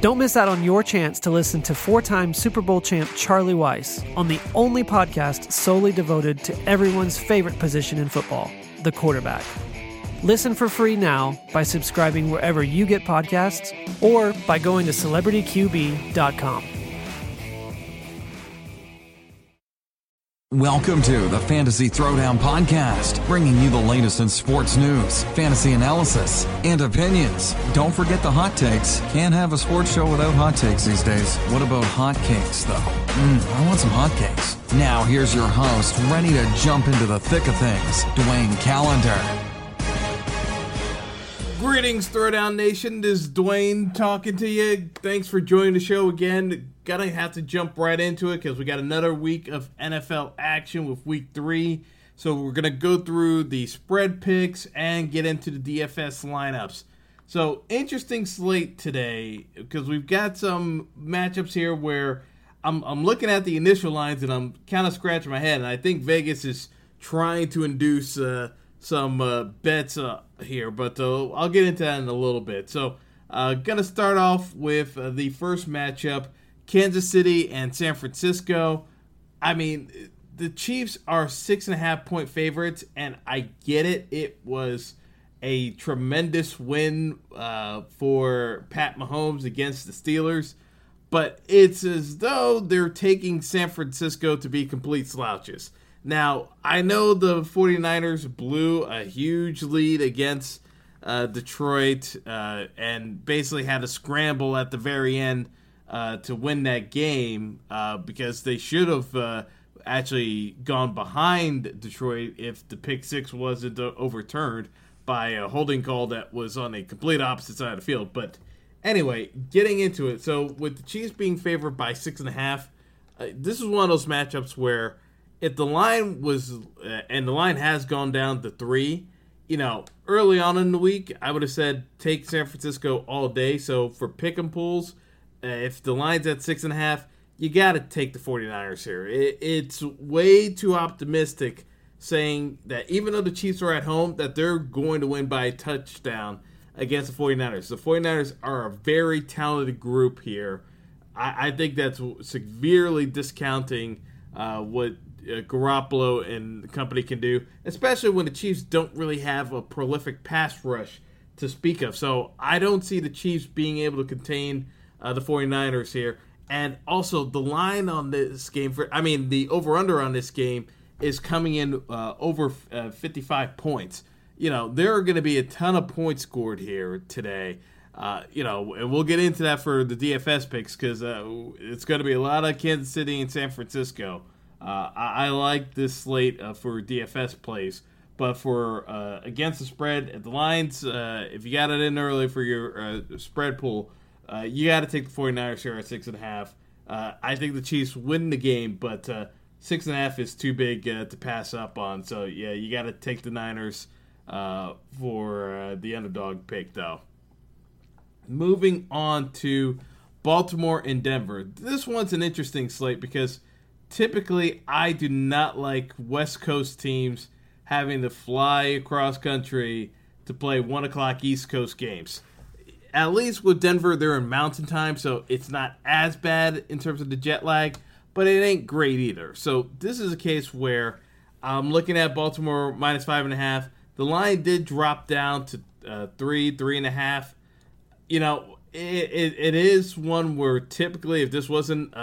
Don't miss out on your chance to listen to four-time Super Bowl champ Charlie Weis on the only podcast solely devoted to everyone's favorite position in football, the quarterback. Listen for free now by subscribing wherever you get podcasts or by going to CelebrityQB.com. Welcome to the Fantasy Throwdown Podcast, bringing you the latest in sports news, fantasy analysis, and opinions. Don't forget the hot takes. Can't have a sports show without hot takes these days. What about hot cakes, though? I want some hot cakes. Now here's your host, ready to jump into the thick of things, Dwayne Callender. Greetings, Throwdown Nation. This is Dwayne talking to you. Thanks for joining the show again. Gonna have to jump right into it because we got another week of NFL action with week 3. So we're gonna go through the spread picks and get into the DFS lineups. So interesting slate today because we've got some matchups here where I'm looking at the initial lines and I'm kind of scratching my head. And I think Vegas is trying to induce some bets here, but I'll get into that in a little bit. So gonna start off with the first matchup. Kansas City and San Francisco. I mean, the Chiefs are 6.5-point favorites, and I get it. It was a tremendous win for Pat Mahomes against the Steelers, but it's as though they're taking San Francisco to be complete slouches. Now, I know the 49ers blew a huge lead against Detroit and basically had a scramble at the very end to win that game because they should have actually gone behind Detroit if the pick six wasn't overturned by a holding call that was on a complete opposite side of the field. But anyway, getting into it. So with the Chiefs being favored by 6.5, this is one of those matchups where if the line was, and the line has gone down to 3, you know, early on in the week, I would have said take San Francisco all day. So for pick and pulls, if the line's at 6.5, you got to take the 49ers here. It's way too optimistic saying that even though the Chiefs are at home, that they're going to win by a touchdown against the 49ers. The 49ers are a very talented group here. I think that's severely discounting what Garoppolo and the company can do, especially when the Chiefs don't really have a prolific pass rush to speak of. So I don't see the Chiefs being able to contain the 49ers here. And also the line on this game, the over-under on this game is coming in over 55 points. You know, there are going to be a ton of points scored here today. You know, and we'll get into that for the DFS picks because it's going to be a lot of Kansas City and San Francisco. I like this slate for DFS plays. But for against the spread at the lines, if you got it in early for your spread pool, you got to take the 49ers here at 6.5. I think the Chiefs win the game, but 6.5 is too big to pass up on. So, yeah, you got to take the Niners for the underdog pick, though. Moving on to Baltimore and Denver. This one's an interesting slate because typically I do not like West Coast teams having to fly across country to play 1 o'clock East Coast games. At least with Denver, they're in mountain time, so it's not as bad in terms of the jet lag, but it ain't great either. So this is a case where I'm looking at Baltimore minus 5.5. The line did drop down to 3.5. You know, it is one where typically if this wasn't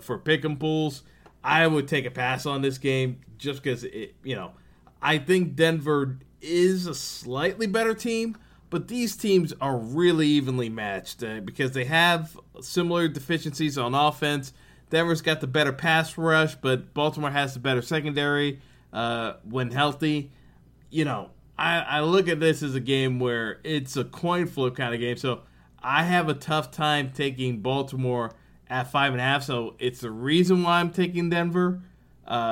for pick and pulls, I would take a pass on this game just because, you know, I think Denver is a slightly better team. But these teams are really evenly matched because they have similar deficiencies on offense. Denver's got the better pass rush, but Baltimore has the better secondary when healthy. You know, I look at this as a game where it's a coin flip kind of game. So I have a tough time taking Baltimore at 5.5. So it's the reason why I'm taking Denver plus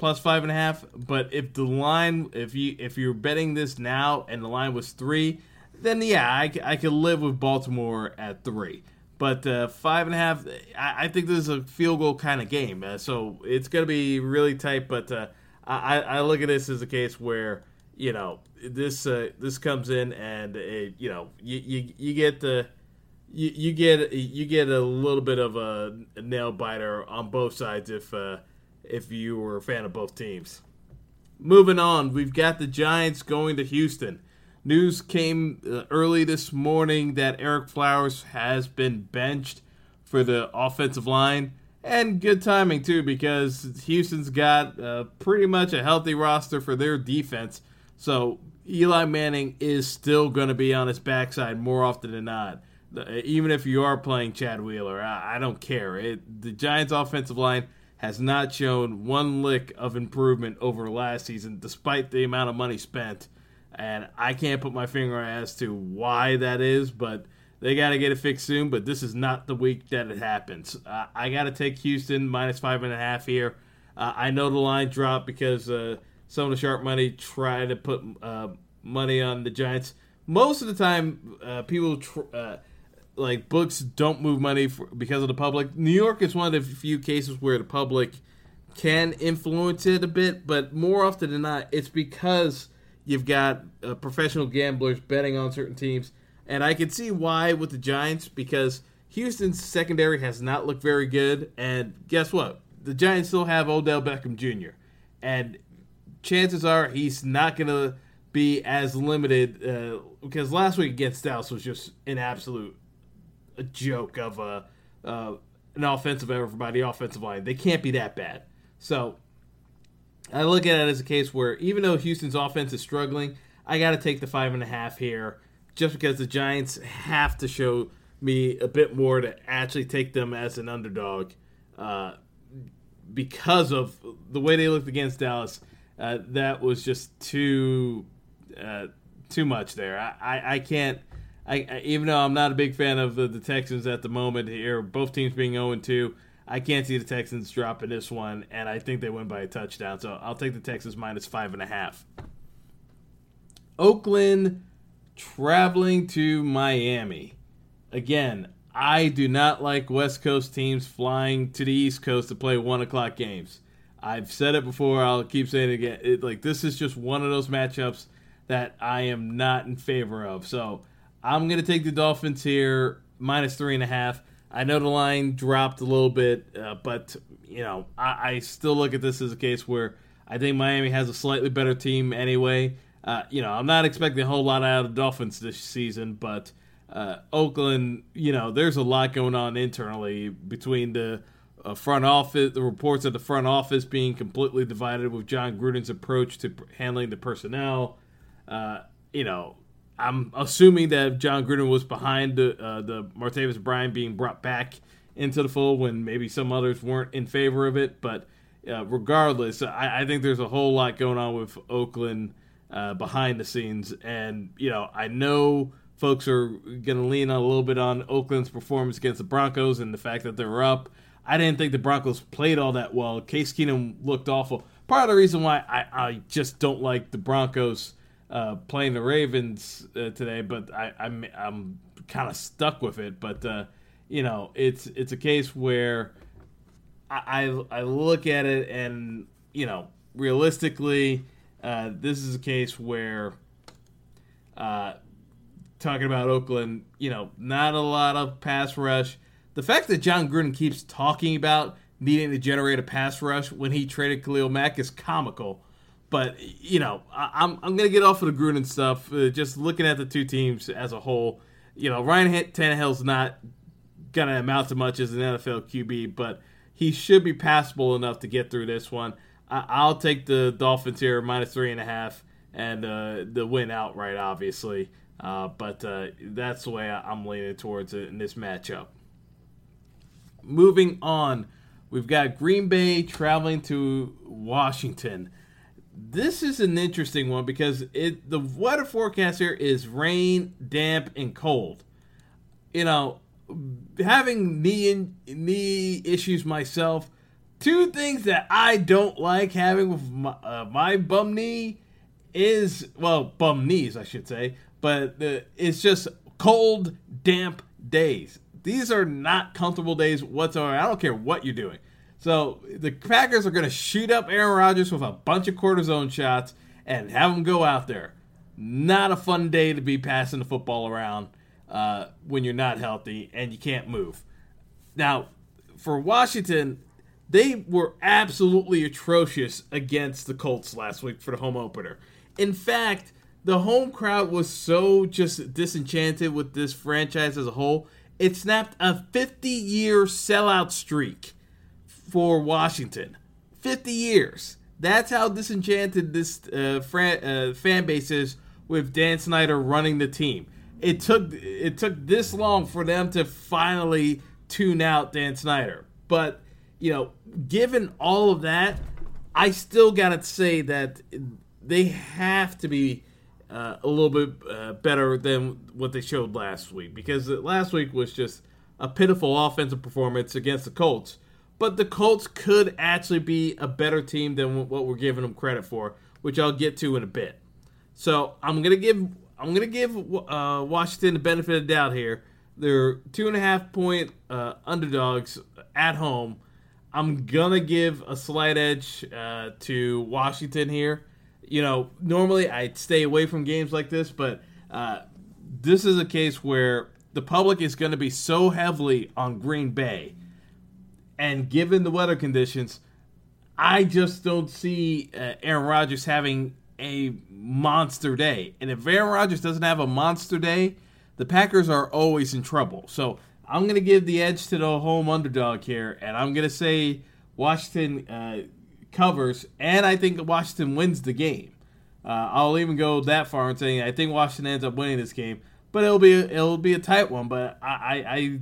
5.5. But if the line, if you're betting this now and the line was 3, then yeah, I could live with Baltimore at 3. But 5.5, I think this is a field goal kind of game. So it's going to be really tight. But I look at this as a case where, you know, this comes in and it, you know, you get a little bit of a nail biter on both sides if you were a fan of both teams. Moving on, we've got the Giants going to Houston. News came early this morning that Ereck Flowers has been benched for the offensive line. And good timing, too, because Houston's got pretty much a healthy roster for their defense. So Eli Manning is still going to be on his backside more often than not. Even if you are playing Chad Wheeler, I don't care. The Giants' offensive line has not shown one lick of improvement over last season, despite the amount of money spent. And I can't put my finger as to why that is, but they got to get it fixed soon. But this is not the week that it happens. I got to take Houston minus 5.5 here. I know the line dropped because some of the sharp money tried to put money on the Giants. Most of the time, people like books don't move money because of the public. New York is one of the few cases where the public can influence it a bit, but more often than not, it's because you've got professional gamblers betting on certain teams. And I can see why with the Giants, because Houston's secondary has not looked very good. And guess what? The Giants still have Odell Beckham Jr. And chances are he's not going to be as limited because last week against Dallas was just an absolute joke of an offensive effort by the offensive line. They can't be that bad. So I look at it as a case where even though Houston's offense is struggling, I got to take the 5.5 here just because the Giants have to show me a bit more to actually take them as an underdog because of the way they looked against Dallas. That was just too much there. I can't. I even though I'm not a big fan of the Texans at the moment here, both teams being 0-2, I can't see the Texans dropping this one, and I think they win by a touchdown. So I'll take the Texans minus 5.5. Oakland traveling to Miami. Again, I do not like West Coast teams flying to the East Coast to play 1 o'clock games. I've said it before. I'll keep saying it again. This is just one of those matchups that I am not in favor of. So I'm going to take the Dolphins here, minus 3.5. I know the line dropped a little bit, but you know I still look at this as a case where I think Miami has a slightly better team anyway. You know, I'm not expecting a whole lot out of the Dolphins this season, but Oakland, you know, there's a lot going on internally between the front office, the reports of the front office being completely divided with John Gruden's approach to handling the personnel. You know, I'm assuming that John Gruden was behind the Martavis Bryant being brought back into the fold when maybe some others weren't in favor of it. But regardless, I think there's a whole lot going on with Oakland behind the scenes. And, you know, I know folks are going to lean a little bit on Oakland's performance against the Broncos and the fact that they're up. I didn't think the Broncos played all that well. Case Keenum looked awful. Part of the reason why I just don't like the Broncos playing the Ravens today, but I'm kind of stuck with it. But you know, it's a case where I look at it, and you know, realistically, this is a case where talking about Oakland, you know, not a lot of pass rush. The fact that John Gruden keeps talking about needing to generate a pass rush when he traded Khalil Mack is comical. But, you know, I'm going to get off of the Gruden stuff, just looking at the two teams as a whole. You know, Ryan Tannehill's not going to amount to much as an NFL QB, but he should be passable enough to get through this one. I'll take the Dolphins here, minus 3.5, and the win outright, obviously. But that's the way I'm leaning towards it in this matchup. Moving on, we've got Green Bay traveling to Washington. This is an interesting one because the weather forecast here is rain, damp, and cold. You know, having knee issues myself, two things that I don't like having with my bum knee is, well, bum knees, I should say, but it's just cold, damp days. These are not comfortable days whatsoever. I don't care what you're doing. So the Packers are going to shoot up Aaron Rodgers with a bunch of cortisone shots and have him go out there. Not a fun day to be passing the football around when you're not healthy and you can't move. Now, for Washington, they were absolutely atrocious against the Colts last week for the home opener. In fact, the home crowd was so just disenchanted with this franchise as a whole, it snapped a 50-year sellout streak for Washington. 50 years. That's how disenchanted this fan base is with Dan Snyder running the team. It took this long for them to finally tune out Dan Snyder. But, you know, given all of that, I still got to say that they have to be a little bit better than what they showed last week, because last week was just a pitiful offensive performance against the Colts. But the Colts could actually be a better team than what we're giving them credit for, which I'll get to in a bit. So I'm gonna give Washington the benefit of the doubt here. They're 2.5-point underdogs at home. I'm gonna give a slight edge to Washington here. You know, normally I'd stay away from games like this, but this is a case where the public is going to be so heavily on Green Bay. And given the weather conditions, I just don't see Aaron Rodgers having a monster day. And if Aaron Rodgers doesn't have a monster day, the Packers are always in trouble. So I'm going to give the edge to the home underdog here, and I'm going to say Washington covers, and I think Washington wins the game. I'll even go that far in saying I think Washington ends up winning this game, but it'll be a tight one. But I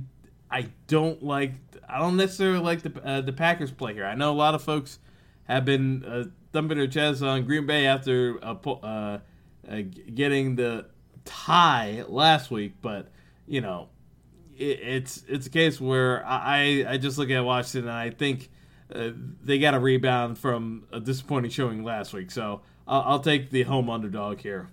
don't like. I don't necessarily like the Packers play here. I know a lot of folks have been thumping their chests on Green Bay after getting the tie last week, but you know, it's a case where I just look at Washington and I think they got a rebound from a disappointing showing last week. So I'll take the home underdog here.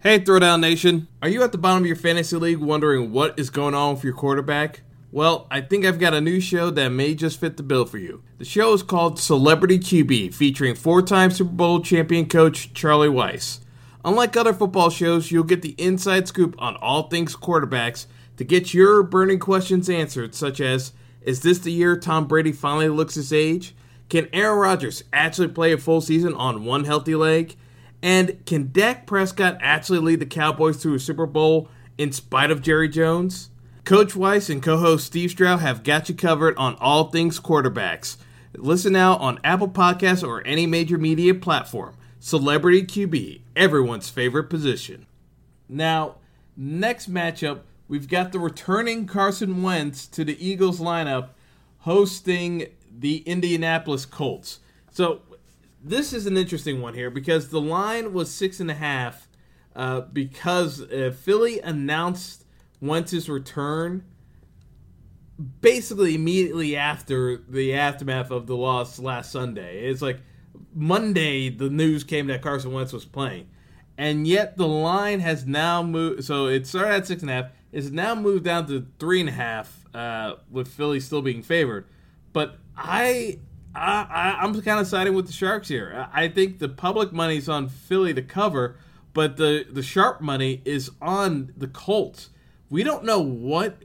Hey, Throwdown Nation. Are you at the bottom of your fantasy league wondering what is going on with your quarterback? Well, I think I've got a new show that may just fit the bill for you. The show is called Celebrity QB, featuring four-time Super Bowl champion coach Charlie Weis. Unlike other football shows, you'll get the inside scoop on all things quarterbacks to get your burning questions answered, such as, is this the year Tom Brady finally looks his age? Can Aaron Rodgers actually play a full season on one healthy leg? And can Dak Prescott actually lead the Cowboys to a Super Bowl in spite of Jerry Jones? Coach Weis and co-host Steve Stroud have got you covered on all things quarterbacks. Listen now on Apple Podcasts or any major media platform. Celebrity QB, everyone's favorite position. Now, next matchup, we've got the returning Carson Wentz to the Eagles lineup hosting the Indianapolis Colts. So this is an interesting one here because the line was 6.5 because Philly announced Wentz's return basically immediately after the aftermath of the loss last Sunday. It's like Monday the news came that Carson Wentz was playing. And yet the line has now moved. So it started at 6.5. It's now moved down to 3.5 with Philly still being favored. But I'm kind of siding with the Sharks here. I think the public money's on Philly to cover, but the sharp money is on the Colts. We don't know what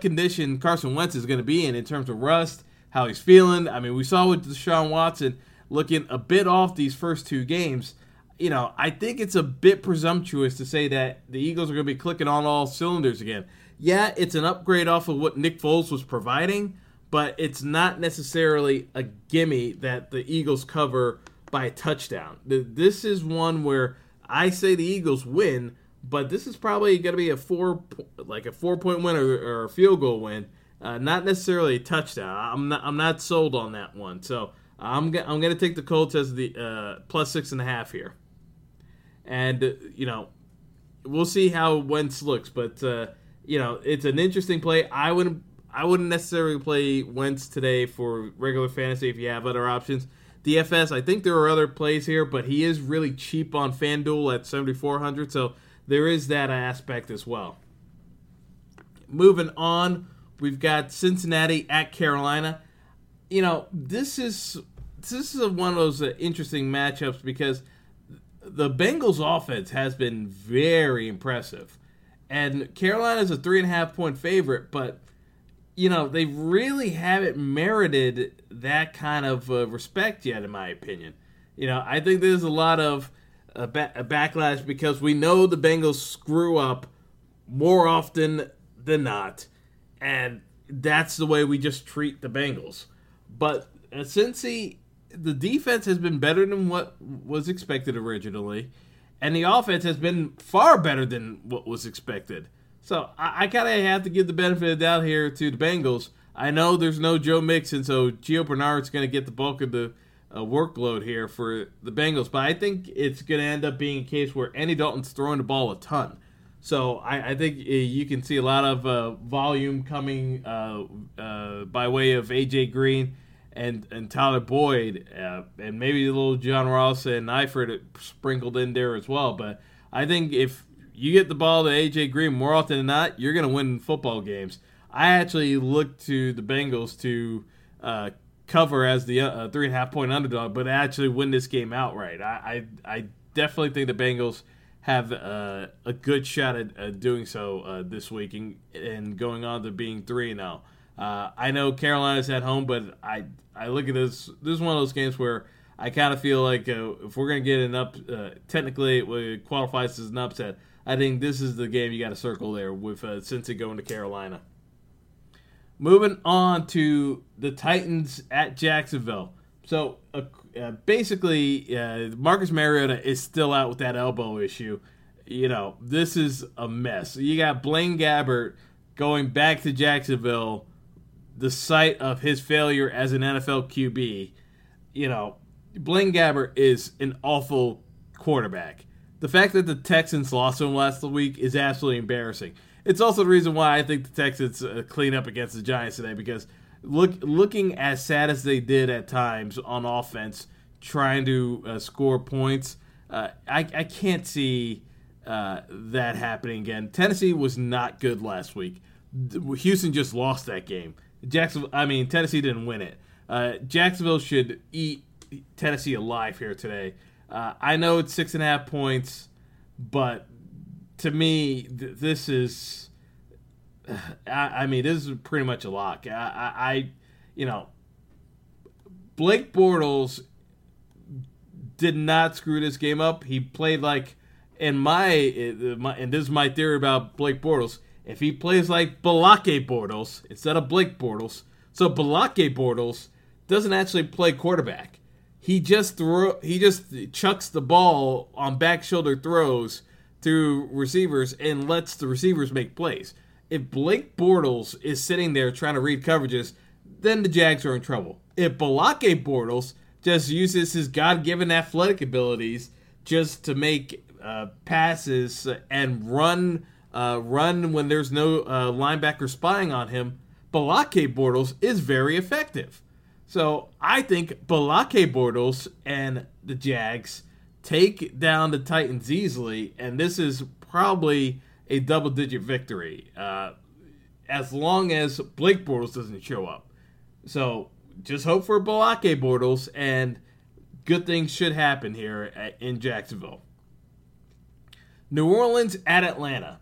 condition Carson Wentz is going to be in terms of rust, how he's feeling. I mean, we saw with Deshaun Watson looking a bit off these first two games. You know, I think it's a bit presumptuous to say that the Eagles are going to be clicking on all cylinders again. Yeah, it's an upgrade off of what Nick Foles was providing, but it's not necessarily a gimme that the Eagles cover by a touchdown. This is one where I say the Eagles win, but this is probably going to be a 4-point win or a field goal win, not necessarily a touchdown. I'm not sold on that one, so I'm going to take the Colts as the plus 6.5 here. And, you know, we'll see how Wentz looks. But, you know, it's an interesting play. I wouldn't necessarily play Wentz today for regular fantasy if you have other options. DFS, I think there are other plays here, but he is really cheap on FanDuel at $7,400. So there is that aspect as well. Moving on, we've got Cincinnati at Carolina. You know, this is one of those interesting matchups because the Bengals' offense has been very impressive. And Carolina's a 3.5-point favorite, but, you know, they really haven't merited that kind of respect yet, in my opinion. You know, I think there's a lot of backlash because we know the Bengals screw up more often than not, and that's the way we just treat the Bengals. But Cincy, the defense has been better than what was expected originally, and the offense has been far better than what was expected. So I kind of have to give the benefit of the doubt here to the Bengals. I know there's no Joe Mixon, so Gio Bernard's going to get the bulk of the workload here for the Bengals. But I think it's going to end up being a case where Andy Dalton's throwing the ball a ton. So I think you can see a lot of volume coming by way of AJ Green and Tyler Boyd, and maybe a little John Ross and Eifert sprinkled in there as well. But I think if you get the ball to AJ Green more often than not, you're going to win football games. I actually look to the Bengals to cover as the 3.5-point underdog, but actually win this game outright. I definitely think the Bengals have a good shot at doing so this week and going on to being 3-0. I know Carolina's at home, but I look at this. This is one of those games where I kind of feel like if we're going to get an up, technically it qualifies as an upset. I think this is the game you got to circle there with Cincy going to Carolina. Moving on to the Titans at Jacksonville. So basically, Marcus Mariota is still out with that elbow issue. You know, this is a mess. You got Blaine Gabbert going back to Jacksonville, the site of his failure as an NFL QB. You know, Blaine Gabbert is an awful quarterback. The fact that the Texans lost him last week is absolutely embarrassing. It's also the reason why I think the Texans clean up against the Giants today, because looking as sad as they did at times on offense, trying to score points, I can't see that happening again. Tennessee was not good last week. Houston just lost that game. Tennessee didn't win it. Jacksonville should eat Tennessee alive here today. I know it's 6.5 points, but to me, this is, this is pretty much a lock. Blake Bortles did not screw this game up. He played like, and this is my theory about Blake Bortles, if he plays like Balake Bortles instead of Blake Bortles, so Balake Bortles doesn't actually play quarterback. He just chucks the ball on back shoulder throws to receivers and lets the receivers make plays. If Blake Bortles is sitting there trying to read coverages, then the Jags are in trouble. If Balake Bortles just uses his God-given athletic abilities just to make passes and run when there's no linebacker spying on him, Balake Bortles is very effective. So I think Balake Bortles and the Jags take down the Titans easily, and this is probably a double-digit victory as long as Blake Bortles doesn't show up. So just hope for Balake Bortles, and good things should happen here in Jacksonville. New Orleans at Atlanta.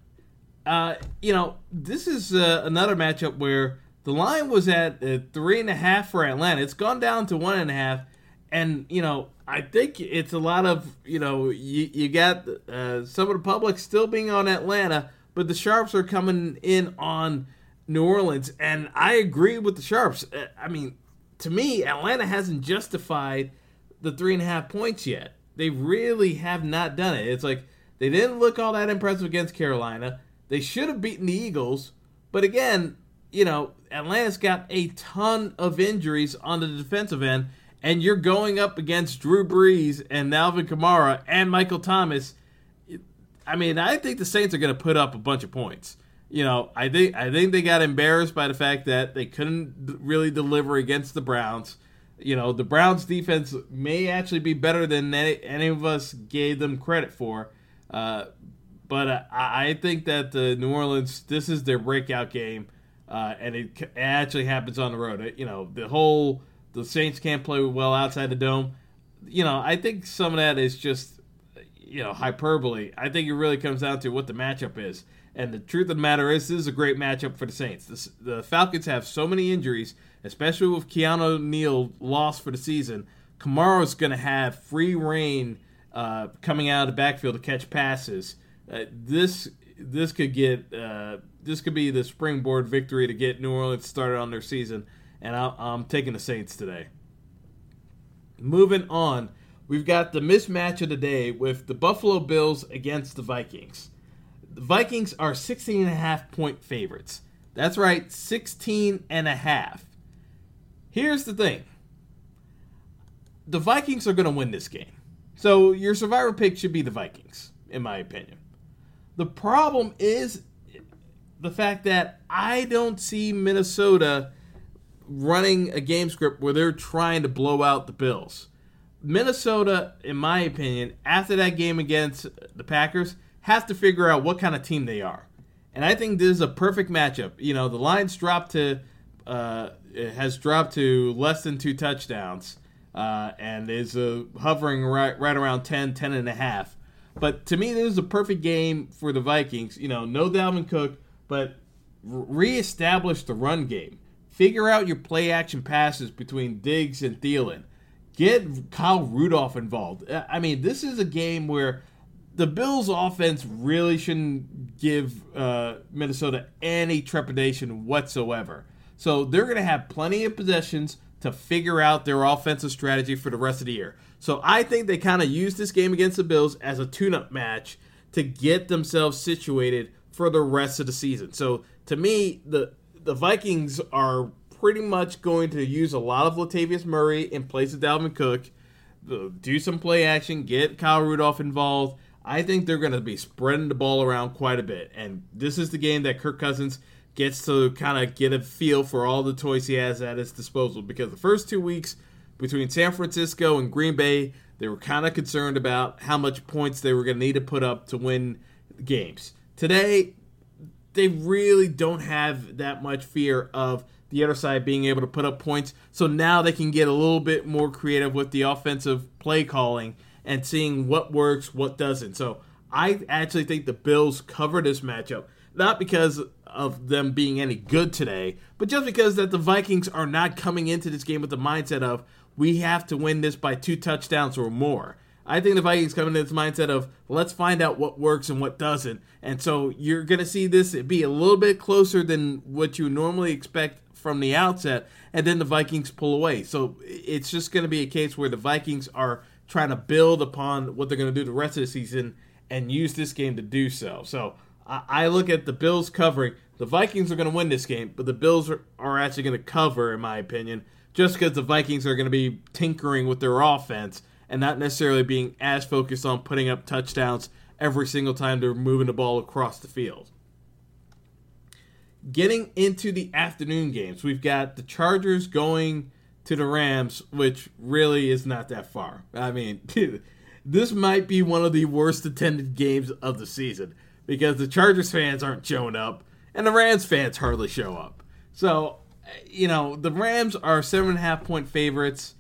This is another matchup where the line was at 3.5 for Atlanta. It's gone down to 1.5. And, you know, I think it's a lot of, you know, you got some of the public still being on Atlanta, but the Sharps are coming in on New Orleans. And I agree with the Sharps. I mean, to me, Atlanta hasn't justified the 3.5 points yet. They really have not done it. It's like they didn't look all that impressive against Carolina. They should have beaten the Eagles. But again, you know, Atlanta's got a ton of injuries on the defensive end. and you're going up against Drew Brees and Alvin Kamara and Michael Thomas, I mean, I think the Saints are going to put up a bunch of points. You know, I think they got embarrassed by the fact that they couldn't really deliver against the Browns. You know, the Browns' defense may actually be better than any of us gave them credit for. But I think that the New Orleans, this is their breakout game, and it actually happens on the road. You know, the Saints can't play well outside the dome. You know, I think some of that is just, you know, hyperbole. I think it really comes down to what the matchup is. And the truth of the matter is, this is a great matchup for the Saints. The Falcons have so many injuries, especially with Keanu Neal lost for the season. Kamara's going to have free reign coming out of the backfield to catch passes. This could be the springboard victory to get New Orleans started on their season. And I'm taking the Saints today. Moving on, we've got the mismatch of the day with the Buffalo Bills against the Vikings. The Vikings are 16.5-point favorites. That's right, 16.5. Here's the thing. The Vikings are going to win this game. So your survivor pick should be the Vikings, in my opinion. The problem is the fact that I don't see Minnesota running a game script where they're trying to blow out the Bills. Minnesota, in my opinion, after that game against the Packers, have to figure out what kind of team they are. And I think this is a perfect matchup. You know, the line's has dropped to less than 2 touchdowns and is hovering right around 10.5. But to me, this is a perfect game for the Vikings. You know, no Dalvin Cook, but reestablish the run game. Figure out your play-action passes between Diggs and Thielen. Get Kyle Rudolph involved. I mean, this is a game where the Bills' offense really shouldn't give Minnesota any trepidation whatsoever. So they're going to have plenty of possessions to figure out their offensive strategy for the rest of the year. So I think they kind of use this game against the Bills as a tune-up match to get themselves situated for the rest of the season. So to me, the Vikings are pretty much going to use a lot of Latavius Murray in place of Dalvin Cook, do some play action, get Kyle Rudolph involved. I think they're going to be spreading the ball around quite a bit. And this is the game that Kirk Cousins gets to kind of get a feel for all the toys he has at his disposal. Because the first 2 weeks between San Francisco and Green Bay, they were kind of concerned about how much points they were going to need to put up to win games. Today, they really don't have that much fear of the other side being able to put up points. So now they can get a little bit more creative with the offensive play calling and seeing what works, what doesn't. So I actually think the Bills cover this matchup, not because of them being any good today, but just because that the Vikings are not coming into this game with the mindset of, we have to win this by 2 touchdowns or more. I think the Vikings come into this mindset of, let's find out what works and what doesn't. And so you're going to see this be a little bit closer than what you normally expect from the outset, and then the Vikings pull away. So it's just going to be a case where the Vikings are trying to build upon what they're going to do the rest of the season and use this game to do so. So I look at the Bills covering. The Vikings are going to win this game, but the Bills are actually going to cover, in my opinion, just because the Vikings are going to be tinkering with their offense and not necessarily being as focused on putting up touchdowns every single time they're moving the ball across the field. Getting into the afternoon games, we've got the Chargers going to the Rams, which really is not that far. I mean, dude, this might be one of the worst attended games of the season because the Chargers fans aren't showing up and the Rams fans hardly show up. So, you know, the Rams are 7.5-point favorites.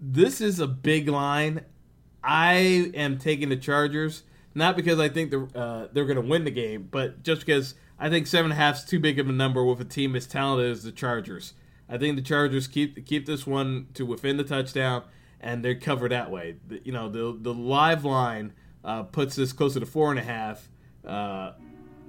This is a big line. I am taking the Chargers, not because I think they're going to win the game, but just because I think 7.5 is too big of a number with a team as talented as the Chargers. I think the Chargers keep this one to within the touchdown, and they cover that way. You know, the live line puts this closer to 4.5,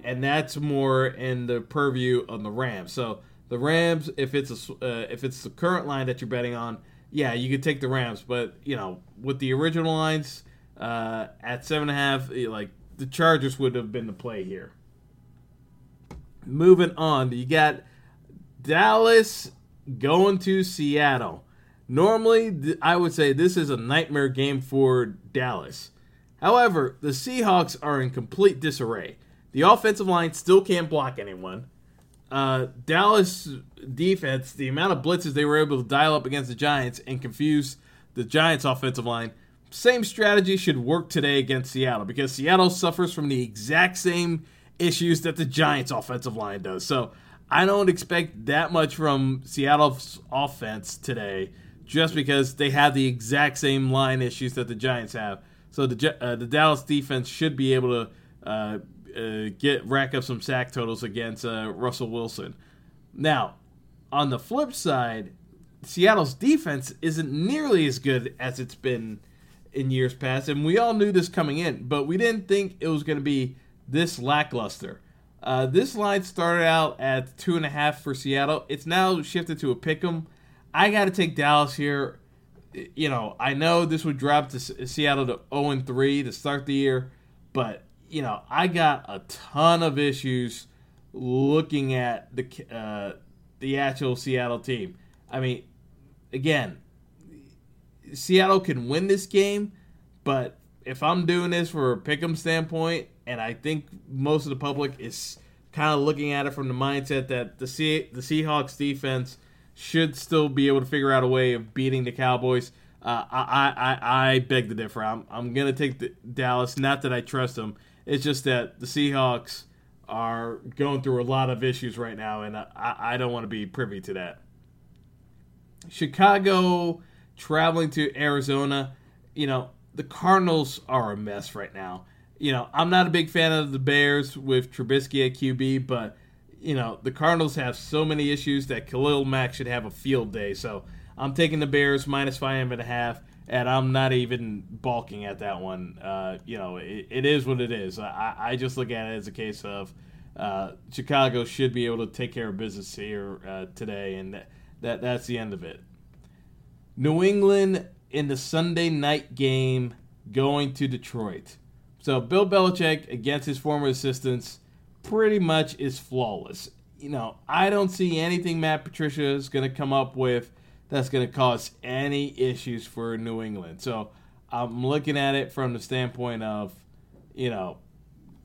and that's more in the purview on the Rams. So the Rams, if it's the current line that you're betting on, yeah, you could take the Rams. But you know, with the original lines at 7.5, like the Chargers would have been the play here. Moving on, you got Dallas going to Seattle. Normally, I would say this is a nightmare game for Dallas. However, the Seahawks are in complete disarray. The offensive line still can't block anyone. Dallas defense, the amount of blitzes they were able to dial up against the Giants and confuse the Giants' offensive line, same strategy should work today against Seattle because Seattle suffers from the exact same issues that the Giants' offensive line does. So I don't expect that much from Seattle's offense today just because they have the exact same line issues that the Giants have. So the Dallas defense should be able to rack up some sack totals against Russell Wilson. Now, on the flip side, Seattle's defense isn't nearly as good as it's been in years past, and we all knew this coming in, but we didn't think it was going to be this lackluster. This line started out at 2.5 for Seattle. It's now shifted to a pick'em. I got to take Dallas here. You know, I know this would drop to Seattle to 0-3 to start the year, but you know, I got a ton of issues looking at the actual Seattle team. I mean, again, Seattle can win this game, but if I'm doing this for a pick'em standpoint, and I think most of the public is kind of looking at it from the mindset that the Seahawks defense should still be able to figure out a way of beating the Cowboys, I beg to differ. I'm going to take Dallas, not that I trust them. It's just that the Seahawks are going through a lot of issues right now, and I don't want to be privy to that. Chicago traveling to Arizona. You know, the Cardinals are a mess right now. You know, I'm not a big fan of the Bears with Trubisky at QB, but, you know, the Cardinals have so many issues that Khalil Mack should have a field day. So I'm taking the Bears minus 5.5, and I'm not even balking at that one. You know, it is what it is. I just look at it as a case of Chicago should be able to take care of business here today, and that's the end of it. New England in the Sunday night game going to Detroit. So Bill Belichick against his former assistants pretty much is flawless. You know, I don't see anything Matt Patricia is going to come up with that's going to cause any issues for New England. So I'm looking at it from the standpoint of, you know,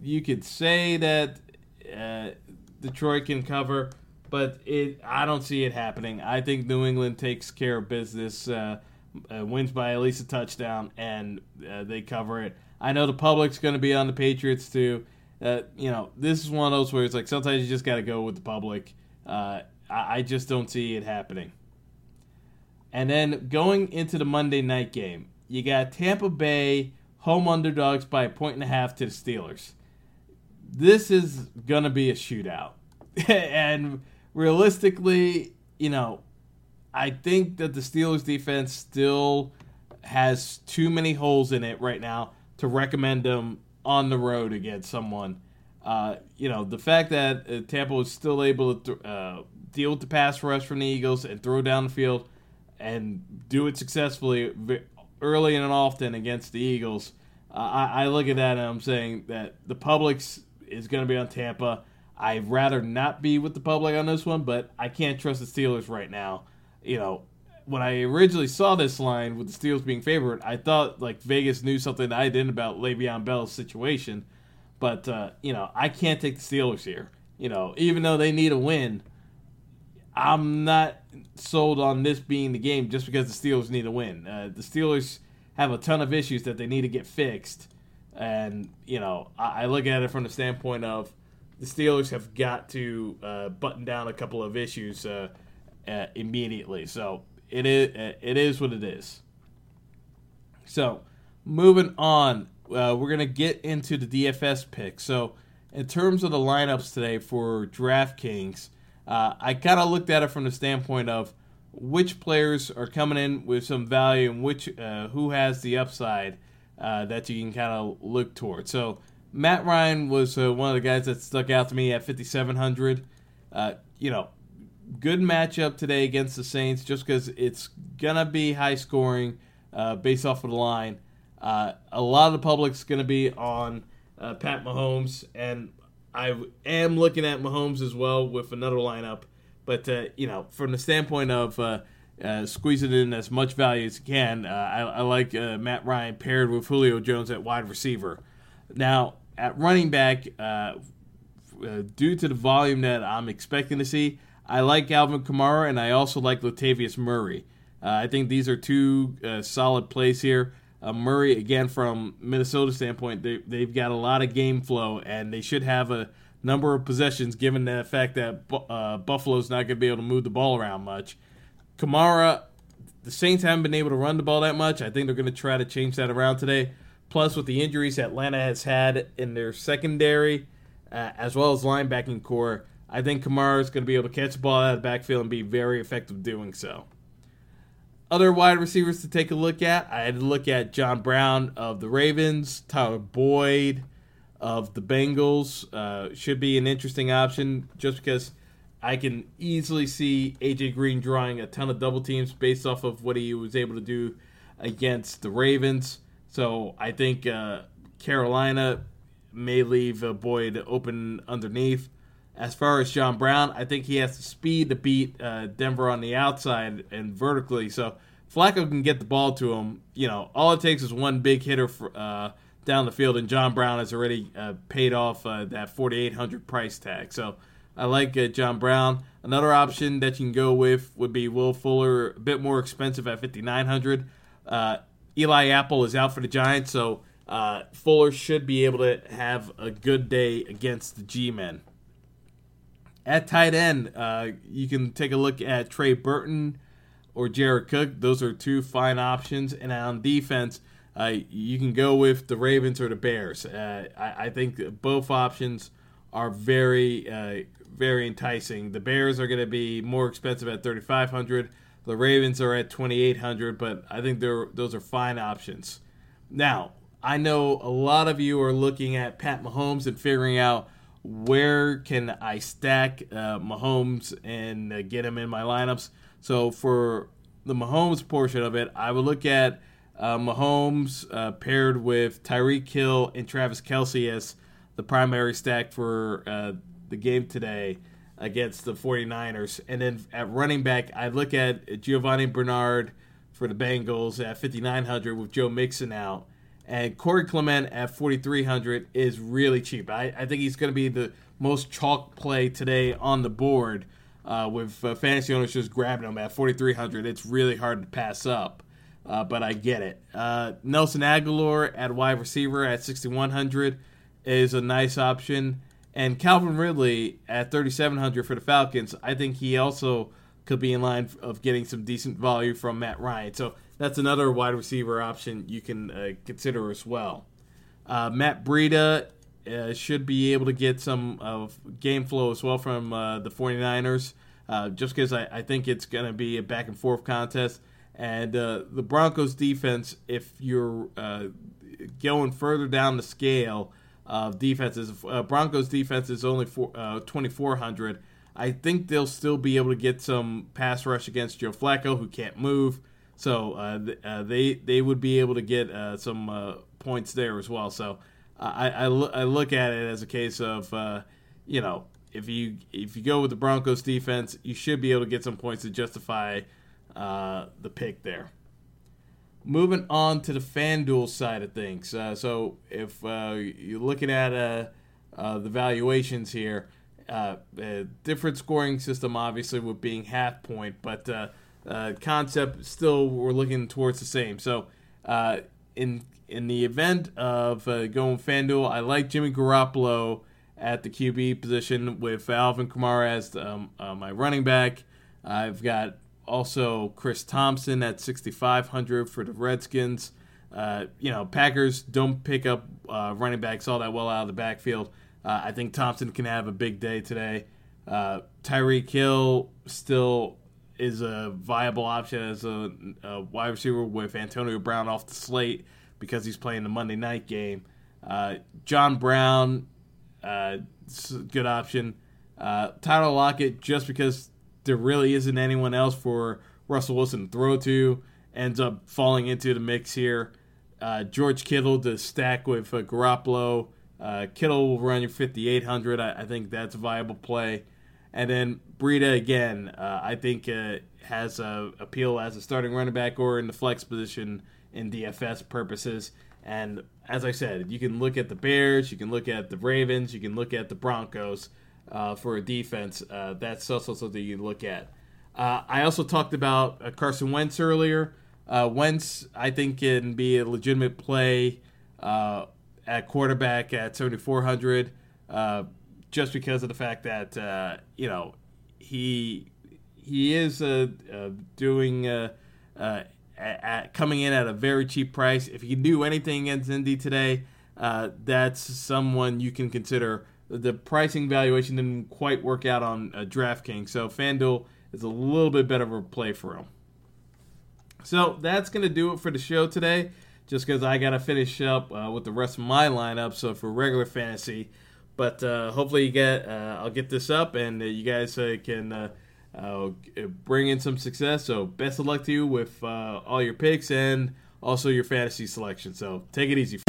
you could say that Detroit can cover, but I don't see it happening. I think New England takes care of business, wins by at least a touchdown, and they cover it. I know the public's going to be on the Patriots too. You know, this is one of those where it's like sometimes you just got to go with the public. I just don't see it happening. And then going into the Monday night game, you got Tampa Bay home underdogs by 1.5 to the Steelers. This is going to be a shootout. And realistically, you know, I think that the Steelers defense still has too many holes in it right now to recommend them on the road against someone. You know, the fact that Tampa was still able to deal with the pass rush from the Eagles and throw down the field and do it successfully early and often against the Eagles, I look at that and I'm saying that the public is going to be on Tampa. I'd rather not be with the public on this one, but I can't trust the Steelers right now. You know, when I originally saw this line with the Steelers being favored, I thought like Vegas knew something that I didn't about Le'Veon Bell's situation. But, you know, I can't take the Steelers here. You know, even though they need a win, I'm not sold on this being the game just because the Steelers need a win. The Steelers have a ton of issues that they need to get fixed. And, you know, I look at it from the standpoint of the Steelers have got to button down a couple of issues immediately. So it is what it is. So moving on, we're going to get into the DFS picks. So in terms of the lineups today for DraftKings, I kind of looked at it from the standpoint of which players are coming in with some value and which who has the upside that you can kind of look toward. So Matt Ryan was one of the guys that stuck out to me at 5,700. You know, good matchup today against the Saints just because it's going to be high scoring based off of the line. A lot of the public's going to be on Pat Mahomes, and I am looking at Mahomes as well with another lineup, but, you know, from the standpoint of squeezing in as much value as you can. I like Matt Ryan paired with Julio Jones at wide receiver. Now, at running back, due to the volume that I'm expecting to see, I like Alvin Kamara, and I also like Latavius Murray. I think these are two solid plays here. Murray, again, from Minnesota's standpoint, they've got a lot of game flow, and they should have a number of possessions given the fact that Buffalo's not going to be able to move the ball around much. Kamara, the Saints haven't been able to run the ball that much. I think they're going to try to change that around today. Plus, with the injuries Atlanta has had in their secondary, as well as linebacking core, I think Kamara is going to be able to catch the ball out of the backfield and be very effective doing so. Other wide receivers to take a look at, I had to look at John Brown of the Ravens, Tyler Boyd of the Bengals. Should be an interesting option just because I can easily see AJ Green drawing a ton of double teams based off of what he was able to do against the Ravens. So I think Carolina may leave Boyd open underneath. As far as John Brown, I think he has the speed to beat Denver on the outside and vertically. So Flacco can get the ball to him. You know, all it takes is one big hitter for, down the field, and John Brown has already paid off that $4,800 price tag. So I like John Brown. Another option that you can go with would be Will Fuller, a bit more expensive at $5,900. Eli Apple is out for the Giants, so Fuller should be able to have a good day against the G-Men. At tight end, you can take a look at Trey Burton or Jared Cook. Those are two fine options. And on defense, you can go with the Ravens or the Bears. I think both options are very, very enticing. The Bears are going to be more expensive at $3,500. The Ravens are at $2,800, but I think those are fine options. Now, I know a lot of you are looking at Pat Mahomes and figuring out, where can I stack Mahomes and get him in my lineups? So for the Mahomes portion of it, I would look at Mahomes paired with Tyreek Hill and Travis Kelce as the primary stack for the game today against the 49ers. And then at running back, I look at Giovanni Bernard for the Bengals at $5,900 with Joe Mixon out. And Corey Clement at $4,300 is really cheap. I think he's going to be the most chalk play today on the board with fantasy owners just grabbing him at $4,300. It's really hard to pass up, but I get it. Nelson Aguilar at wide receiver at $6,100 is a nice option. And Calvin Ridley at $3,700 for the Falcons. I think he also could be in line of getting some decent value from Matt Ryan. So that's another wide receiver option you can consider as well. Matt Breida should be able to get some game flow as well from the 49ers, just because I think it's going to be a back-and-forth contest. And the Broncos defense, if you're going further down the scale of defenses, Broncos defense is only $2,400. I think they'll still be able to get some pass rush against Joe Flacco, who can't move. So they would be able to get some points there as well. So I look at it as a case of, you know, if you go with the Broncos defense, you should be able to get some points to justify the pick there. Moving on to the FanDuel side of things. So if you're looking at the valuations here, a different scoring system obviously with being half point, but concept still we're looking towards the same. So in the event of going FanDuel, I like Jimmy Garoppolo at the QB position with Alvin Kamara as my running back. I've got also Chris Thompson at $6,500 for the Redskins. You know, Packers don't pick up running backs all that well out of the backfield. I think Thompson can have a big day today. Tyreek Hill still is a viable option as a wide receiver with Antonio Brown off the slate because he's playing the Monday night game. John Brown, good option. Tyler Lockett, just because there really isn't anyone else for Russell Wilson to throw to, ends up falling into the mix here. George Kittle to stack with Garoppolo. Kittle will run your $5,800. I think that's a viable play. And then Breida, again, I think has an appeal as a starting running back or in the flex position in DFS purposes. And as I said, you can look at the Bears, you can look at the Ravens, you can look at the Broncos for a defense. That's also something you look at. I also talked about Carson Wentz earlier. Wentz, I think, can be a legitimate play at quarterback at 7,400. Just because of the fact that he is doing coming in at a very cheap price. If you do anything against Indy today, that's someone you can consider. The pricing valuation didn't quite work out on DraftKings, so FanDuel is a little bit better of a play for him. So that's gonna do it for the show today. Just because I gotta finish up with the rest of my lineup, so for regular fantasy. But hopefully you get, I'll get this up and you guys can bring in some success. So best of luck to you with all your picks and also your fantasy selection. So take it easy.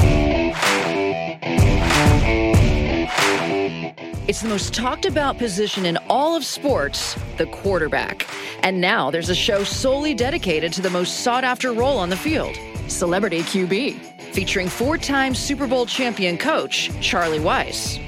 It's the most talked about position in all of sports, the quarterback. And now there's a show solely dedicated to the most sought after role on the field, Celebrity QB, featuring four-time Super Bowl champion coach Charlie Weis.